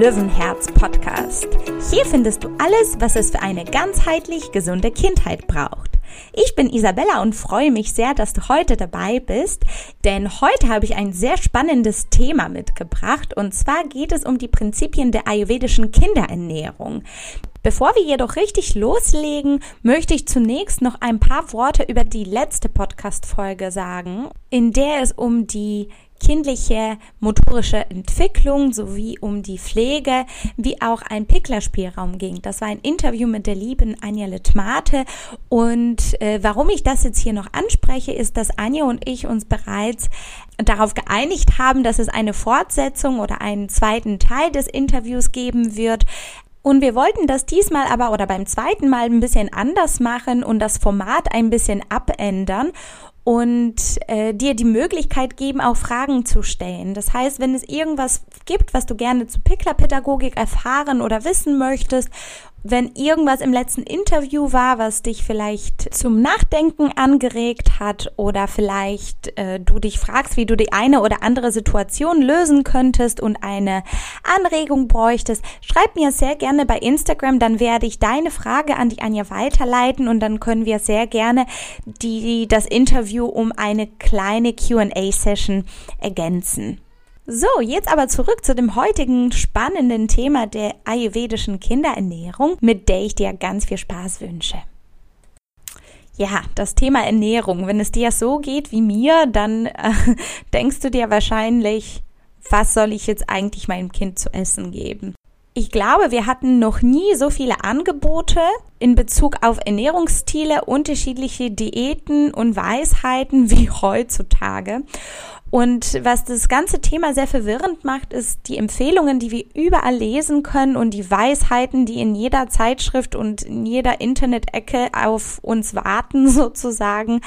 Löwenherz Podcast. Hier findest du alles, was es für eine ganzheitlich gesunde Kindheit braucht. Ich bin Isabella und freue mich sehr, dass du heute dabei bist, denn heute habe ich ein sehr spannendes Thema mitgebracht und zwar geht es um die Prinzipien der ayurvedischen Kinderernährung. Bevor wir jedoch richtig loslegen, möchte ich zunächst noch ein paar Worte über die letzte Podcast-Folge sagen, in der es um die kindliche motorische Entwicklung sowie um die Pflege, wie auch ein Pickler-Spielraum ging. Das war ein Interview mit der lieben Anja Letmate und warum ich das jetzt hier noch anspreche, ist, dass Anja und ich uns bereits darauf geeinigt haben, dass es eine Fortsetzung oder einen zweiten Teil des Interviews geben wird. Und wir wollten das diesmal aber oder beim zweiten Mal ein bisschen anders machen und das Format ein bisschen abändern und dir die Möglichkeit geben, auch Fragen zu stellen. Das heißt, wenn es irgendwas gibt, was du gerne zu Pickler-Pädagogik erfahren oder wissen möchtest, wenn irgendwas im letzten Interview war, was dich vielleicht zum Nachdenken angeregt hat oder vielleicht du dich fragst, wie du die eine oder andere Situation lösen könntest und eine Anregung bräuchtest, schreib mir sehr gerne bei Instagram, dann werde ich deine Frage an die Anja weiterleiten und dann können wir sehr gerne das Interview um eine kleine Q&A-Session ergänzen. So, jetzt aber zurück zu dem heutigen spannenden Thema der ayurvedischen Kinderernährung, mit der ich dir ganz viel Spaß wünsche. Ja, das Thema Ernährung. Wenn es dir so geht wie mir, dann denkst du dir wahrscheinlich, was soll ich jetzt eigentlich meinem Kind zu essen geben? Ich glaube, wir hatten noch nie so viele Angebote in Bezug auf Ernährungsstile, unterschiedliche Diäten und Weisheiten wie heutzutage. Und was das ganze Thema sehr verwirrend macht, ist die Empfehlungen, die wir überall lesen können und die Weisheiten, die in jeder Zeitschrift und in jeder Internet-Ecke auf uns warten sozusagen.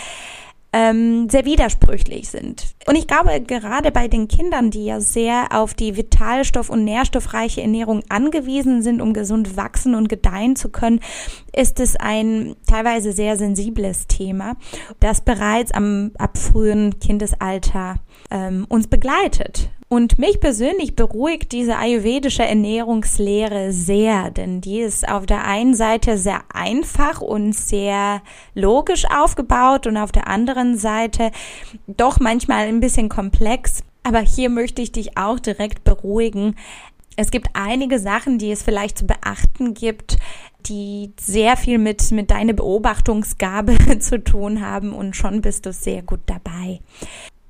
Sehr widersprüchlich sind. Und ich glaube, gerade bei den Kindern, die ja sehr auf die vitalstoff- und nährstoffreiche Ernährung angewiesen sind, um gesund wachsen und gedeihen zu können, ist es ein teilweise sehr sensibles Thema, das bereits ab frühen Kindesalter uns begleitet. Und mich persönlich beruhigt diese ayurvedische Ernährungslehre sehr, denn die ist auf der einen Seite sehr einfach und sehr logisch aufgebaut und auf der anderen Seite doch manchmal ein bisschen komplex. Aber hier möchte ich dich auch direkt beruhigen. Es gibt einige Sachen, die es vielleicht zu beachten gibt, die sehr viel mit deiner Beobachtungsgabe zu tun haben und schon bist du sehr gut dabei.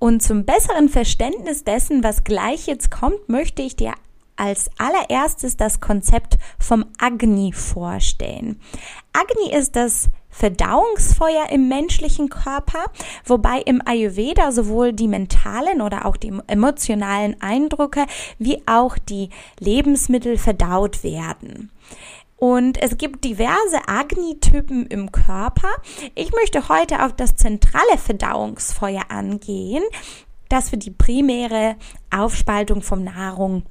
Und zum besseren Verständnis dessen, was gleich jetzt kommt, möchte ich dir als allererstes das Konzept vom Agni vorstellen. Agni ist das Verdauungsfeuer im menschlichen Körper, wobei im Ayurveda sowohl die mentalen oder auch die emotionalen Eindrücke wie auch die Lebensmittel verdaut werden. Und es gibt diverse Agni-Typen im Körper. Ich möchte heute auf das zentrale Verdauungsfeuer angehen, das für die primäre Aufspaltung von Nahrung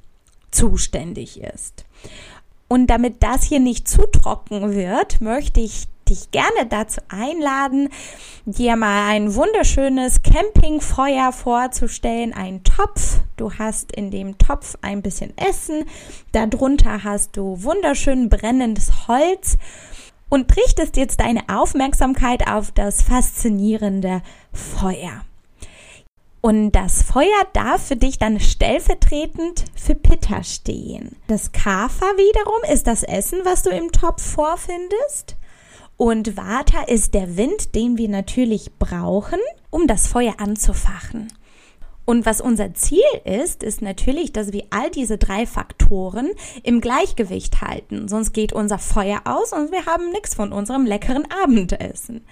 zuständig ist. Und damit das hier nicht zu trocken wird, möchte ich dich gerne dazu einladen, dir mal ein wunderschönes Campingfeuer vorzustellen, einen Topf. Du hast in dem Topf ein bisschen Essen, darunter hast du wunderschön brennendes Holz und richtest jetzt deine Aufmerksamkeit auf das faszinierende Feuer. Und das Feuer darf für dich dann stellvertretend für Pitta stehen. Das Kapha wiederum ist das Essen, was du im Topf vorfindest. Und Vata ist der Wind, den wir natürlich brauchen, um das Feuer anzufachen. Und was unser Ziel ist natürlich, dass wir all diese drei Faktoren im Gleichgewicht halten. Sonst geht unser Feuer aus und wir haben nichts von unserem leckeren Abendessen.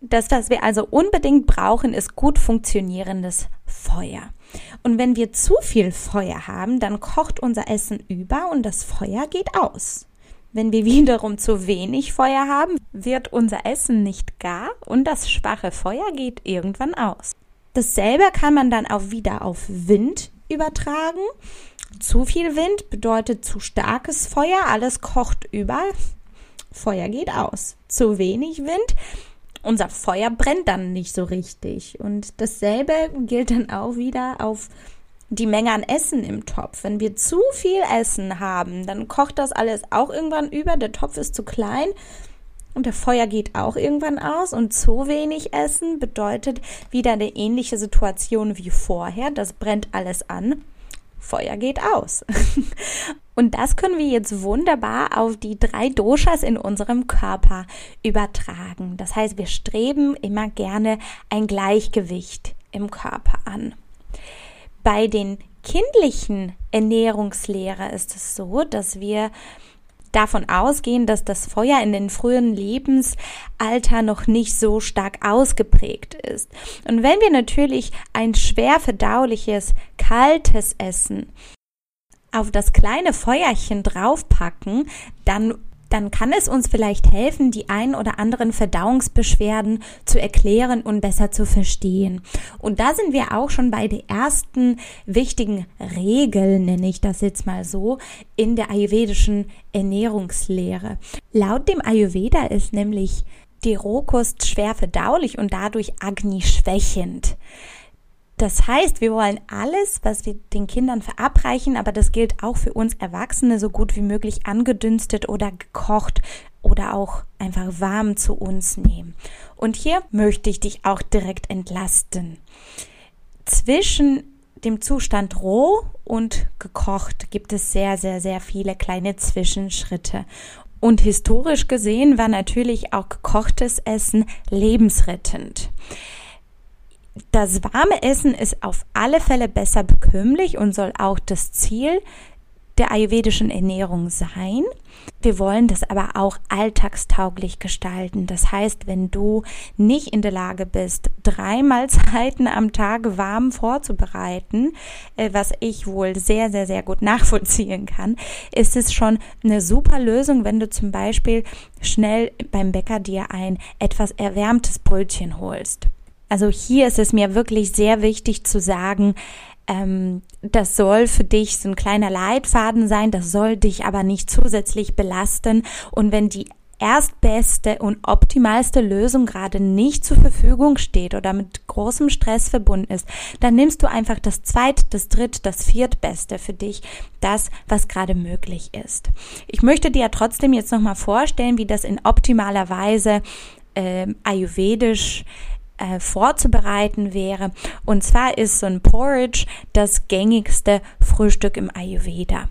Das, was wir also unbedingt brauchen, ist gut funktionierendes Feuer. Und wenn wir zu viel Feuer haben, dann kocht unser Essen über und das Feuer geht aus. Wenn wir wiederum zu wenig Feuer haben, wird unser Essen nicht gar und das schwache Feuer geht irgendwann aus. Dasselbe kann man dann auch wieder auf Wind übertragen. Zu viel Wind bedeutet zu starkes Feuer, alles kocht über, Feuer geht aus. Zu wenig Wind, unser Feuer brennt dann nicht so richtig. Und dasselbe gilt dann auch wieder auf die Menge an Essen im Topf. Wenn wir zu viel Essen haben, dann kocht das alles auch irgendwann über, der Topf ist zu klein und der Feuer geht auch irgendwann aus. Und zu wenig Essen bedeutet wieder eine ähnliche Situation wie vorher, das brennt alles an. Feuer geht aus. Und das können wir jetzt wunderbar auf die 3 Doshas in unserem Körper übertragen. Das heißt, wir streben immer gerne ein Gleichgewicht im Körper an. Bei den kindlichen Ernährungslehre ist es so, dass wir davon ausgehen, dass das Feuer in den frühen Lebensalter noch nicht so stark ausgeprägt ist. Und wenn wir natürlich ein schwer verdauliches, kaltes Essen auf das kleine Feuerchen draufpacken, dann kann es uns vielleicht helfen, die ein oder anderen Verdauungsbeschwerden zu erklären und besser zu verstehen. Und da sind wir auch schon bei der ersten wichtigen Regel, nenne ich das jetzt mal so, in der ayurvedischen Ernährungslehre. Laut dem Ayurveda ist nämlich die Rohkost schwer verdaulich und dadurch Agni schwächend. Das heißt, wir wollen alles, was wir den Kindern verabreichen, aber das gilt auch für uns Erwachsene, so gut wie möglich angedünstet oder gekocht oder auch einfach warm zu uns nehmen. Und hier möchte ich dich auch direkt entlasten. Zwischen dem Zustand roh und gekocht gibt es sehr, sehr, sehr viele kleine Zwischenschritte. Und historisch gesehen war natürlich auch gekochtes Essen lebensrettend. Das warme Essen ist auf alle Fälle besser bekömmlich und soll auch das Ziel der ayurvedischen Ernährung sein. Wir wollen das aber auch alltagstauglich gestalten. Das heißt, wenn du nicht in der Lage bist, 3 Mahlzeiten am Tag warm vorzubereiten, was ich wohl sehr, sehr, sehr gut nachvollziehen kann, ist es schon eine super Lösung, wenn du zum Beispiel schnell beim Bäcker dir ein etwas erwärmtes Brötchen holst. Also hier ist es mir wirklich sehr wichtig zu sagen, das soll für dich so ein kleiner Leitfaden sein, das soll dich aber nicht zusätzlich belasten. Und wenn die erstbeste und optimalste Lösung gerade nicht zur Verfügung steht oder mit großem Stress verbunden ist, dann nimmst du einfach das Zweit-, das Dritt-, das Viertbeste für dich, das, was gerade möglich ist. Ich möchte dir ja trotzdem jetzt nochmal vorstellen, wie das in optimaler Weise ayurvedisch vorzubereiten wäre. Und zwar ist so ein Porridge das gängigste Frühstück im Ayurveda.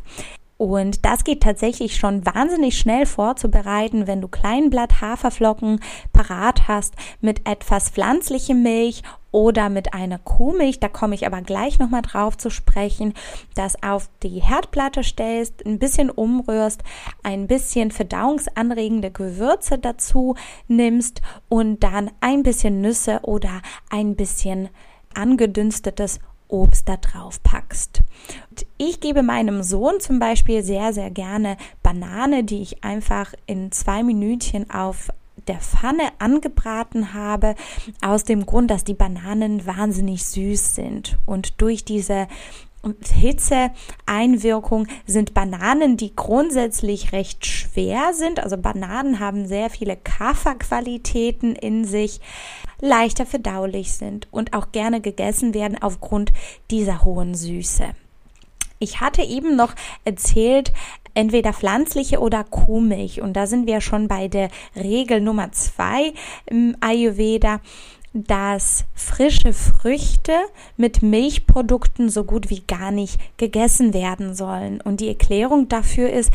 Und das geht tatsächlich schon wahnsinnig schnell vorzubereiten, wenn du Kleinblatt Haferflocken parat hast mit etwas pflanzlicher Milch oder mit einer Kuhmilch. Da komme ich aber gleich nochmal drauf zu sprechen. Das auf die Herdplatte stellst, ein bisschen umrührst, ein bisschen verdauungsanregende Gewürze dazu nimmst und dann ein bisschen Nüsse oder ein bisschen angedünstetes Obst da drauf packst. Und ich gebe meinem Sohn zum Beispiel sehr, sehr gerne Banane, die ich einfach in 2 Minütchen auf der Pfanne angebraten habe, aus dem Grund, dass die Bananen wahnsinnig süß sind. Und durch diese Hitzeeinwirkung sind Bananen, die grundsätzlich recht schwer sind. Also Bananen haben sehr viele Kapha-Qualitäten in sich, leichter verdaulich sind und auch gerne gegessen werden aufgrund dieser hohen Süße. Ich hatte eben noch erzählt, entweder pflanzliche oder Kuhmilch. Und da sind wir schon bei der Regel Nummer 2 im Ayurveda, dass frische Früchte mit Milchprodukten so gut wie gar nicht gegessen werden sollen. Und die Erklärung dafür ist,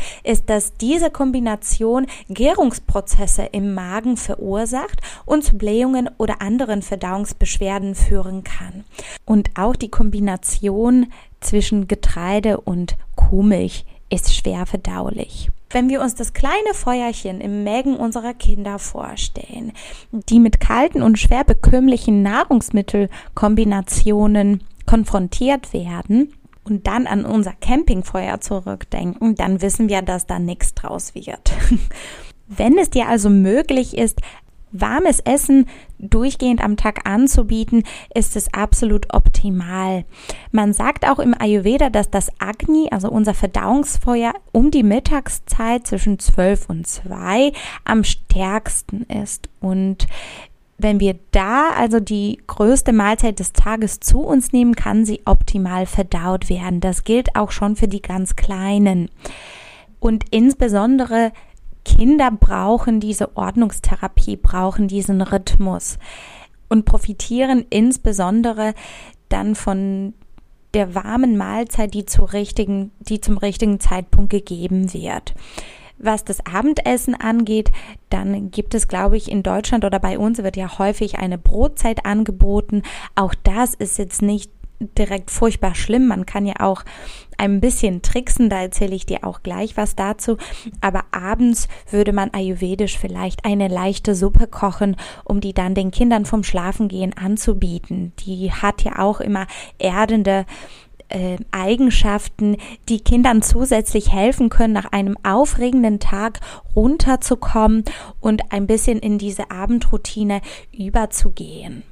dass diese Kombination Gärungsprozesse im Magen verursacht und zu Blähungen oder anderen Verdauungsbeschwerden führen kann. Und auch die Kombination zwischen Getreide und Kuhmilch ist schwer verdaulich. Wenn wir uns das kleine Feuerchen im Mägen unserer Kinder vorstellen, die mit kalten und schwer bekömmlichen Nahrungsmittelkombinationen konfrontiert werden und dann an unser Campingfeuer zurückdenken, dann wissen wir, dass da nichts draus wird. Wenn es dir also möglich ist, warmes Essen durchgehend am Tag anzubieten, ist es absolut optimal. Man sagt auch im Ayurveda, dass das Agni, also unser Verdauungsfeuer, um die Mittagszeit zwischen 12 und 2 am stärksten ist. Und wenn wir da also die größte Mahlzeit des Tages zu uns nehmen, kann sie optimal verdaut werden. Das gilt auch schon für die ganz Kleinen. Und insbesondere Kinder brauchen diese Ordnungstherapie, brauchen diesen Rhythmus und profitieren insbesondere dann von der warmen Mahlzeit, die zum richtigen Zeitpunkt gegeben wird. Was das Abendessen angeht, dann gibt es, glaube ich, in Deutschland oder bei uns wird ja häufig eine Brotzeit angeboten. Auch das ist jetzt nicht direkt furchtbar schlimm. Man kann ja auch ein bisschen tricksen, da erzähle ich dir auch gleich was dazu. Aber abends würde man ayurvedisch vielleicht eine leichte Suppe kochen, um die dann den Kindern vom Schlafengehen anzubieten. Die hat ja auch immer erdende Eigenschaften, die Kindern zusätzlich helfen können, nach einem aufregenden Tag runterzukommen und ein bisschen in diese Abendroutine überzugehen.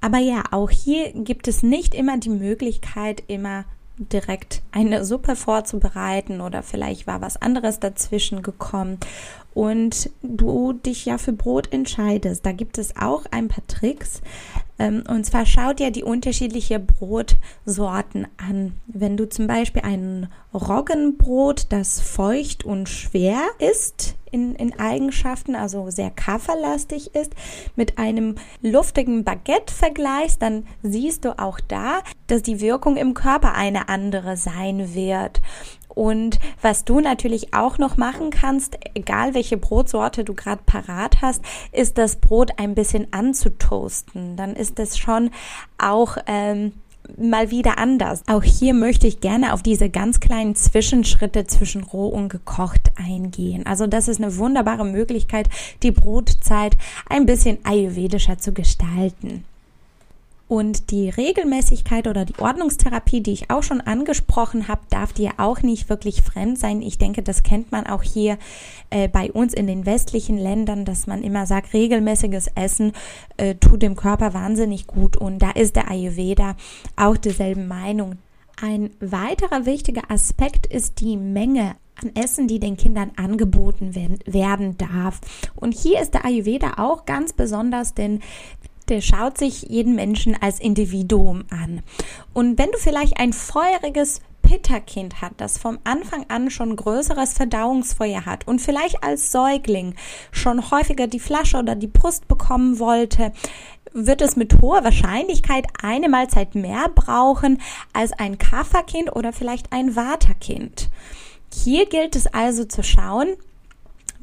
Aber ja, auch hier gibt es nicht immer die Möglichkeit, immer direkt eine Suppe vorzubereiten oder vielleicht war was anderes dazwischen gekommen und du dich ja für Brot entscheidest. Da gibt es auch ein paar Tricks. Und zwar schau dir die unterschiedlichen Brotsorten an. Wenn du zum Beispiel ein Roggenbrot, das feucht und schwer ist in Eigenschaften, also sehr kafferlastig ist, mit einem luftigen Baguette vergleichst, dann siehst du auch da, dass die Wirkung im Körper eine andere sein wird. Und was du natürlich auch noch machen kannst, egal welche Brotsorte du gerade parat hast, ist das Brot ein bisschen anzutoasten. Dann ist es schon auch mal wieder anders. Auch hier möchte ich gerne auf diese ganz kleinen Zwischenschritte zwischen roh und gekocht eingehen. Also das ist eine wunderbare Möglichkeit, die Brotzeit ein bisschen ayurvedischer zu gestalten. Und die Regelmäßigkeit oder die Ordnungstherapie, die ich auch schon angesprochen habe, darf dir auch nicht wirklich fremd sein. Ich denke, das kennt man auch hier bei uns in den westlichen Ländern, dass man immer sagt, regelmäßiges Essen tut dem Körper wahnsinnig gut. Und da ist der Ayurveda auch derselben Meinung. Ein weiterer wichtiger Aspekt ist die Menge an Essen, die den Kindern angeboten werden darf. Und hier ist der Ayurveda auch ganz besonders, denn der schaut sich jeden Menschen als Individuum an. Und wenn du vielleicht ein feuriges Pitta-Kind hast, das vom Anfang an schon größeres Verdauungsfeuer hat und vielleicht als Säugling schon häufiger die Flasche oder die Brust bekommen wollte, wird es mit hoher Wahrscheinlichkeit eine Mahlzeit mehr brauchen als ein Kapha-Kind oder vielleicht ein Vata-Kind. Hier gilt es also zu schauen,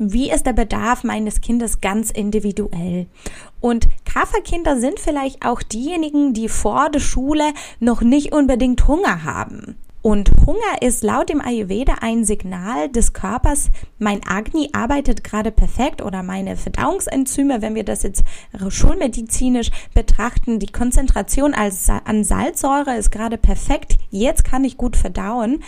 wie ist der Bedarf meines Kindes ganz individuell? Und Kapha-Kinder sind vielleicht auch diejenigen, die vor der Schule noch nicht unbedingt Hunger haben. Und Hunger ist laut dem Ayurveda ein Signal des Körpers, mein Agni arbeitet gerade perfekt oder meine Verdauungsenzyme, wenn wir das jetzt schulmedizinisch betrachten, die Konzentration an Salzsäure ist gerade perfekt, jetzt kann ich gut verdauen.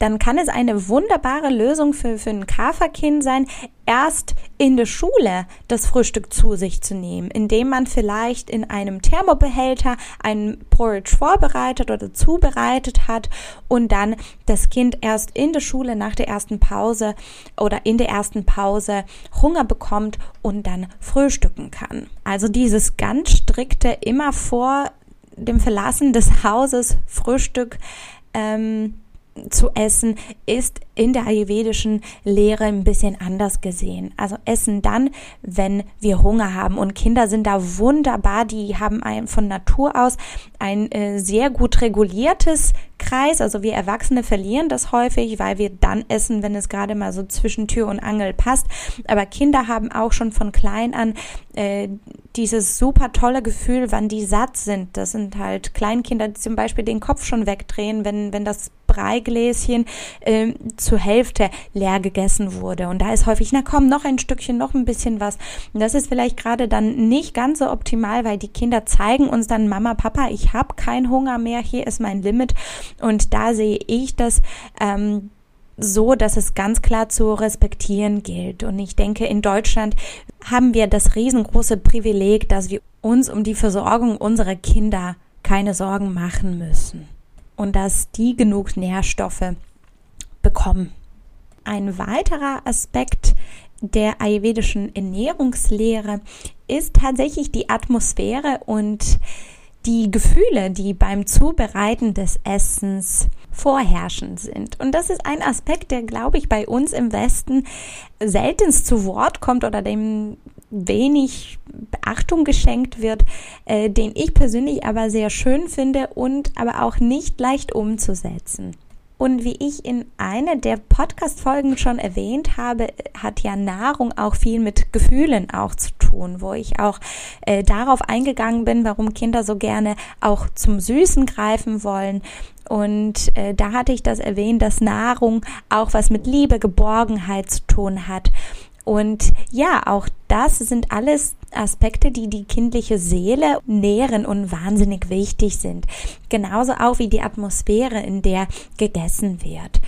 Dann kann es eine wunderbare Lösung für ein Kapha-Kind sein, erst in der Schule das Frühstück zu sich zu nehmen, indem man vielleicht in einem Thermobehälter ein Porridge vorbereitet oder zubereitet hat und dann das Kind erst in der Schule nach der ersten Pause oder in der ersten Pause Hunger bekommt und dann frühstücken kann. Also dieses ganz strikte, immer vor dem Verlassen des Hauses Frühstück zu essen, ist in der ayurvedischen Lehre ein bisschen anders gesehen. Also essen dann, wenn wir Hunger haben. Und Kinder sind da wunderbar, die haben von Natur aus ein sehr gut reguliertes Kreis. Also wir Erwachsene verlieren das häufig, weil wir dann essen, wenn es gerade mal so zwischen Tür und Angel passt. Aber Kinder haben auch schon von klein an dieses super tolle Gefühl, wann die satt sind. Das sind halt Kleinkinder, die zum Beispiel den Kopf schon wegdrehen, wenn das Breigläschen zur Hälfte leer gegessen wurde. Und da ist häufig, na komm, noch ein Stückchen, noch ein bisschen was. Und das ist vielleicht gerade dann nicht ganz so optimal, weil die Kinder zeigen uns dann, Mama, Papa, ich habe keinen Hunger mehr, hier ist mein Limit. Und da sehe ich das so, dass es ganz klar zu respektieren gilt. Und ich denke, in Deutschland haben wir das riesengroße Privileg, dass wir uns um die Versorgung unserer Kinder keine Sorgen machen müssen. Und dass die genug Nährstoffe bekommen. Ein weiterer Aspekt der ayurvedischen Ernährungslehre ist tatsächlich die Atmosphäre und die Gefühle, die beim Zubereiten des Essens vorherrschend sind. Und das ist ein Aspekt, der, glaube ich, bei uns im Westen seltenst zu Wort kommt oder dem wenig Beachtung geschenkt wird, den ich persönlich aber sehr schön finde und aber auch nicht leicht umzusetzen. Und wie ich in einer der Podcast-Folgen schon erwähnt habe, hat ja Nahrung auch viel mit Gefühlen auch zu tun, wo ich auch darauf eingegangen bin, warum Kinder so gerne auch zum Süßen greifen wollen. Und da hatte ich das erwähnt, dass Nahrung auch was mit Liebe, Geborgenheit zu tun hat. Und ja, auch das sind alles Aspekte, die die kindliche Seele nähren und wahnsinnig wichtig sind. Genauso auch wie die Atmosphäre, in der gegessen wird.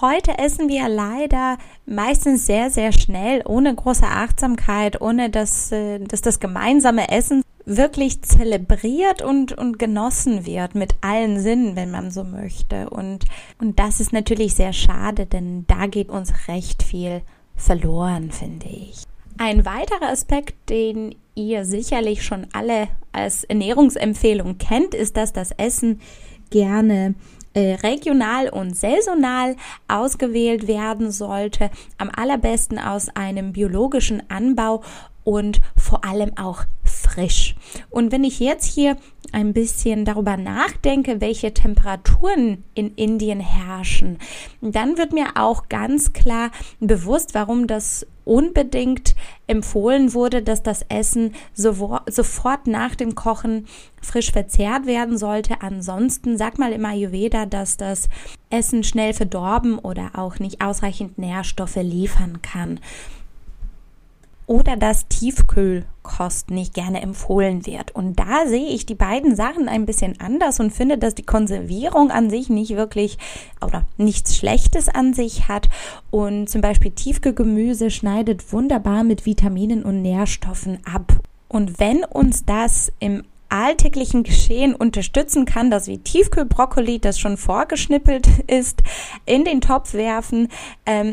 Heute essen wir leider meistens sehr, sehr schnell, ohne große Achtsamkeit, ohne dass das gemeinsame Essen wirklich zelebriert und genossen wird mit allen Sinnen, wenn man so möchte. Und das ist natürlich sehr schade, denn da geht uns recht viel verloren, finde ich. Ein weiterer Aspekt, den ihr sicherlich schon alle als Ernährungsempfehlung kennt, ist, dass das Essen gerne regional und saisonal ausgewählt werden sollte, am allerbesten aus einem biologischen Anbau und vor allem auch frisch. Und wenn ich jetzt hier ein bisschen darüber nachdenke, welche Temperaturen in Indien herrschen, dann wird mir auch ganz klar bewusst, warum das unbedingt empfohlen wurde, dass das Essen sofort nach dem Kochen frisch verzehrt werden sollte. Ansonsten sagt mal im Ayurveda, dass das Essen schnell verdorben oder auch nicht ausreichend Nährstoffe liefern kann. Oder dass Tiefkühlkost nicht gerne empfohlen wird. Und da sehe ich die beiden Sachen ein bisschen anders und finde, dass die Konservierung an sich nicht wirklich oder nichts Schlechtes an sich hat. Und zum Beispiel Tiefkühlgemüse schneidet wunderbar mit Vitaminen und Nährstoffen ab. Und wenn uns das im alltäglichen Geschehen unterstützen kann, dass wie Tiefkühlbrokkoli, das schon vorgeschnippelt ist, in den Topf werfen,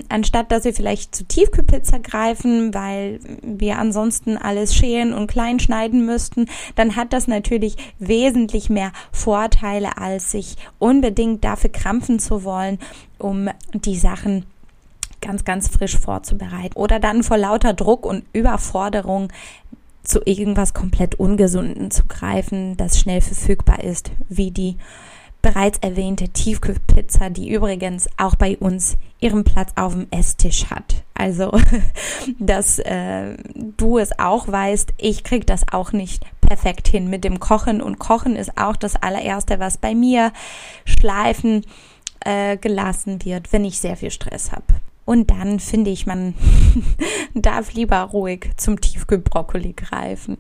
anstatt dass wir vielleicht zu Tiefkühlpizza greifen, weil wir ansonsten alles schälen und klein schneiden müssten, dann hat das natürlich wesentlich mehr Vorteile, als sich unbedingt dafür krampfen zu wollen, um die Sachen ganz, ganz frisch vorzubereiten oder dann vor lauter Druck und Überforderung zu irgendwas komplett Ungesunden zu greifen, das schnell verfügbar ist, wie die bereits erwähnte Tiefkühlpizza, die übrigens auch bei uns ihren Platz auf dem Esstisch hat. Also, dass du es auch weißt, ich kriege das auch nicht perfekt hin mit dem Kochen. Und Kochen ist auch das allererste, was bei mir schleifen gelassen wird, wenn ich sehr viel Stress habe. Und dann finde ich, man darf lieber ruhig zum Tiefkühlbrokkoli greifen.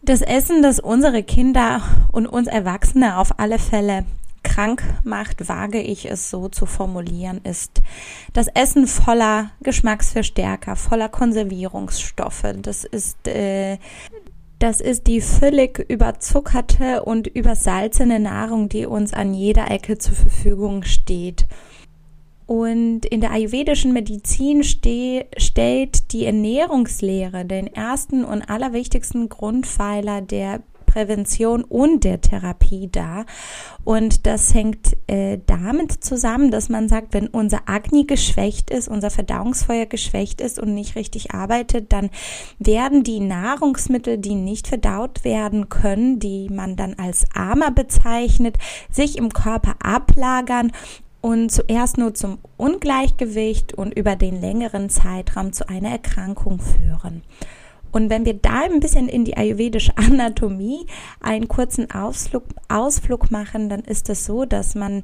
Das Essen, das unsere Kinder und uns Erwachsene auf alle Fälle krank macht, wage ich es so zu formulieren, ist das Essen voller Geschmacksverstärker, voller Konservierungsstoffe. Das ist die völlig überzuckerte und übersalzene Nahrung, die uns an jeder Ecke zur Verfügung steht. Und in der ayurvedischen Medizin stellt die Ernährungslehre den ersten und allerwichtigsten Grundpfeiler der Prävention und der Therapie dar. Und das hängt damit zusammen, dass man sagt, wenn unser Agni geschwächt ist, unser Verdauungsfeuer geschwächt ist und nicht richtig arbeitet, dann werden die Nahrungsmittel, die nicht verdaut werden können, die man dann als Ama bezeichnet, sich im Körper ablagern und zuerst nur zum Ungleichgewicht und über den längeren Zeitraum zu einer Erkrankung führen. Und wenn wir da ein bisschen in die ayurvedische Anatomie einen kurzen Ausflug machen, dann ist es so, dass man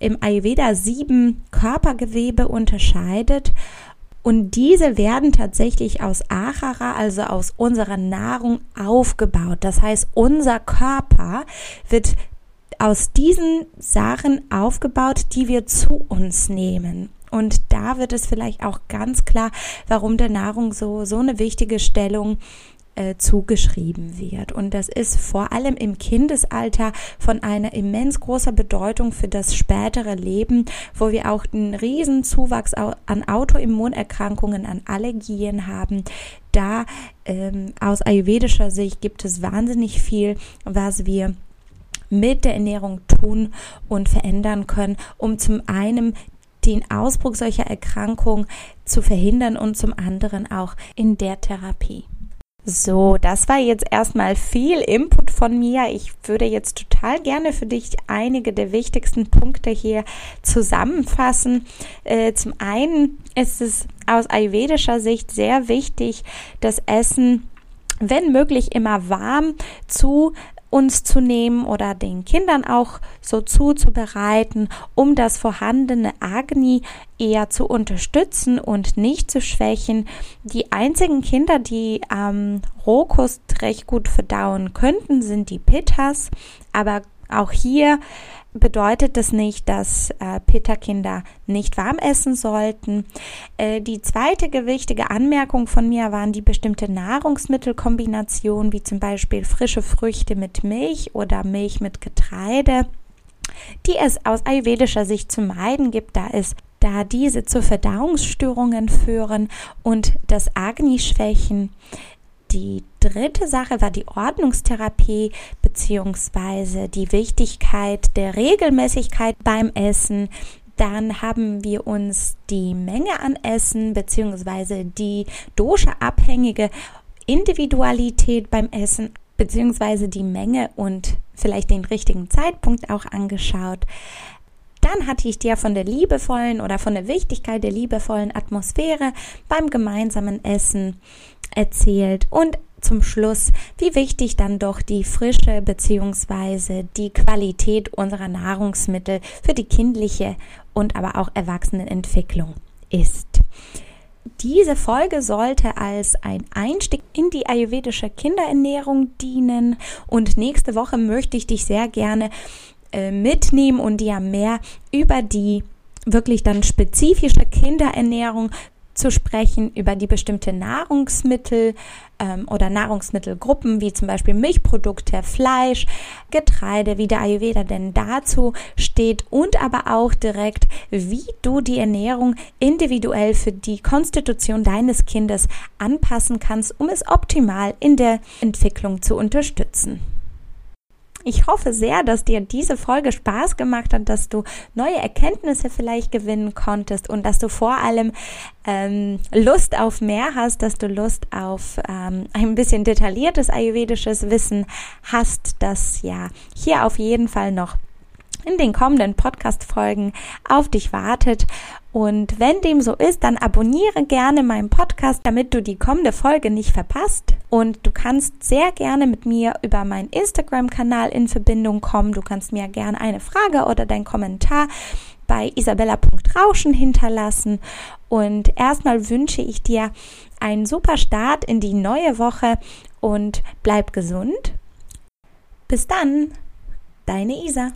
im Ayurveda 7 Körpergewebe unterscheidet. Und diese werden tatsächlich aus Ahara, also aus unserer Nahrung, aufgebaut. Das heißt, unser Körper wird aus diesen Sachen aufgebaut, die wir zu uns nehmen. Und da wird es vielleicht auch ganz klar, warum der Nahrung so eine wichtige Stellung zugeschrieben wird. Und das ist vor allem im Kindesalter von einer immens großer Bedeutung für das spätere Leben, wo wir auch einen riesen Zuwachs an Autoimmunerkrankungen, an Allergien haben. Da aus ayurvedischer Sicht gibt es wahnsinnig viel, was wir mit der Ernährung tun und verändern können, um zum einen den Ausbruch solcher Erkrankungen zu verhindern und zum anderen auch in der Therapie. So, das war jetzt erstmal viel Input von mir. Ich würde jetzt total gerne für dich einige der wichtigsten Punkte hier zusammenfassen. Zum einen ist es aus ayurvedischer Sicht sehr wichtig, das Essen, wenn möglich, immer warm zu uns zu nehmen oder den Kindern auch so zuzubereiten, um das vorhandene Agni eher zu unterstützen und nicht zu schwächen. Die einzigen Kinder, die Rohkost recht gut verdauen könnten, sind die Pittas, aber auch hier bedeutet das nicht, dass Pitta-Kinder nicht warm essen sollten. Die zweite wichtige Anmerkung von mir waren die bestimmte Nahrungsmittelkombination, wie zum Beispiel frische Früchte mit Milch oder Milch mit Getreide, die es aus ayurvedischer Sicht zu meiden gibt, da diese zu Verdauungsstörungen führen und das Agni schwächen. Die dritte Sache war die Ordnungstherapie bzw. die Wichtigkeit der Regelmäßigkeit beim Essen. Dann haben wir uns die Menge an Essen bzw. die dosha-abhängige Individualität beim Essen bzw. die Menge und vielleicht den richtigen Zeitpunkt auch angeschaut. Dann hatte ich dir von der liebevollen oder von der Wichtigkeit der liebevollen Atmosphäre beim gemeinsamen Essen erzählt und zum Schluss, wie wichtig dann doch die Frische bzw. die Qualität unserer Nahrungsmittel für die kindliche und aber auch Erwachsenenentwicklung ist. Diese Folge sollte als ein Einstieg in die ayurvedische Kinderernährung dienen und nächste Woche möchte ich dich sehr gerne mitnehmen und dir mehr über die wirklich dann spezifische Kinderernährung zu sprechen, über die bestimmte Nahrungsmittel oder Nahrungsmittelgruppen, wie zum Beispiel Milchprodukte, Fleisch, Getreide, wie der Ayurveda denn dazu steht und aber auch direkt, wie du die Ernährung individuell für die Konstitution deines Kindes anpassen kannst, um es optimal in der Entwicklung zu unterstützen. Ich hoffe sehr, dass dir diese Folge Spaß gemacht hat, dass du neue Erkenntnisse vielleicht gewinnen konntest und dass du vor allem Lust auf mehr hast, dass du Lust auf ein bisschen detailliertes ayurvedisches Wissen hast, das ja hier auf jeden Fall noch in den kommenden Podcast-Folgen auf dich wartet. Und wenn dem so ist, dann abonniere gerne meinen Podcast, damit du die kommende Folge nicht verpasst. Und du kannst sehr gerne mit mir über meinen Instagram-Kanal in Verbindung kommen. Du kannst mir gerne eine Frage oder deinen Kommentar bei Isabella.rauschen hinterlassen. Und erstmal wünsche ich dir einen super Start in die neue Woche und bleib gesund. Bis dann, deine Isa.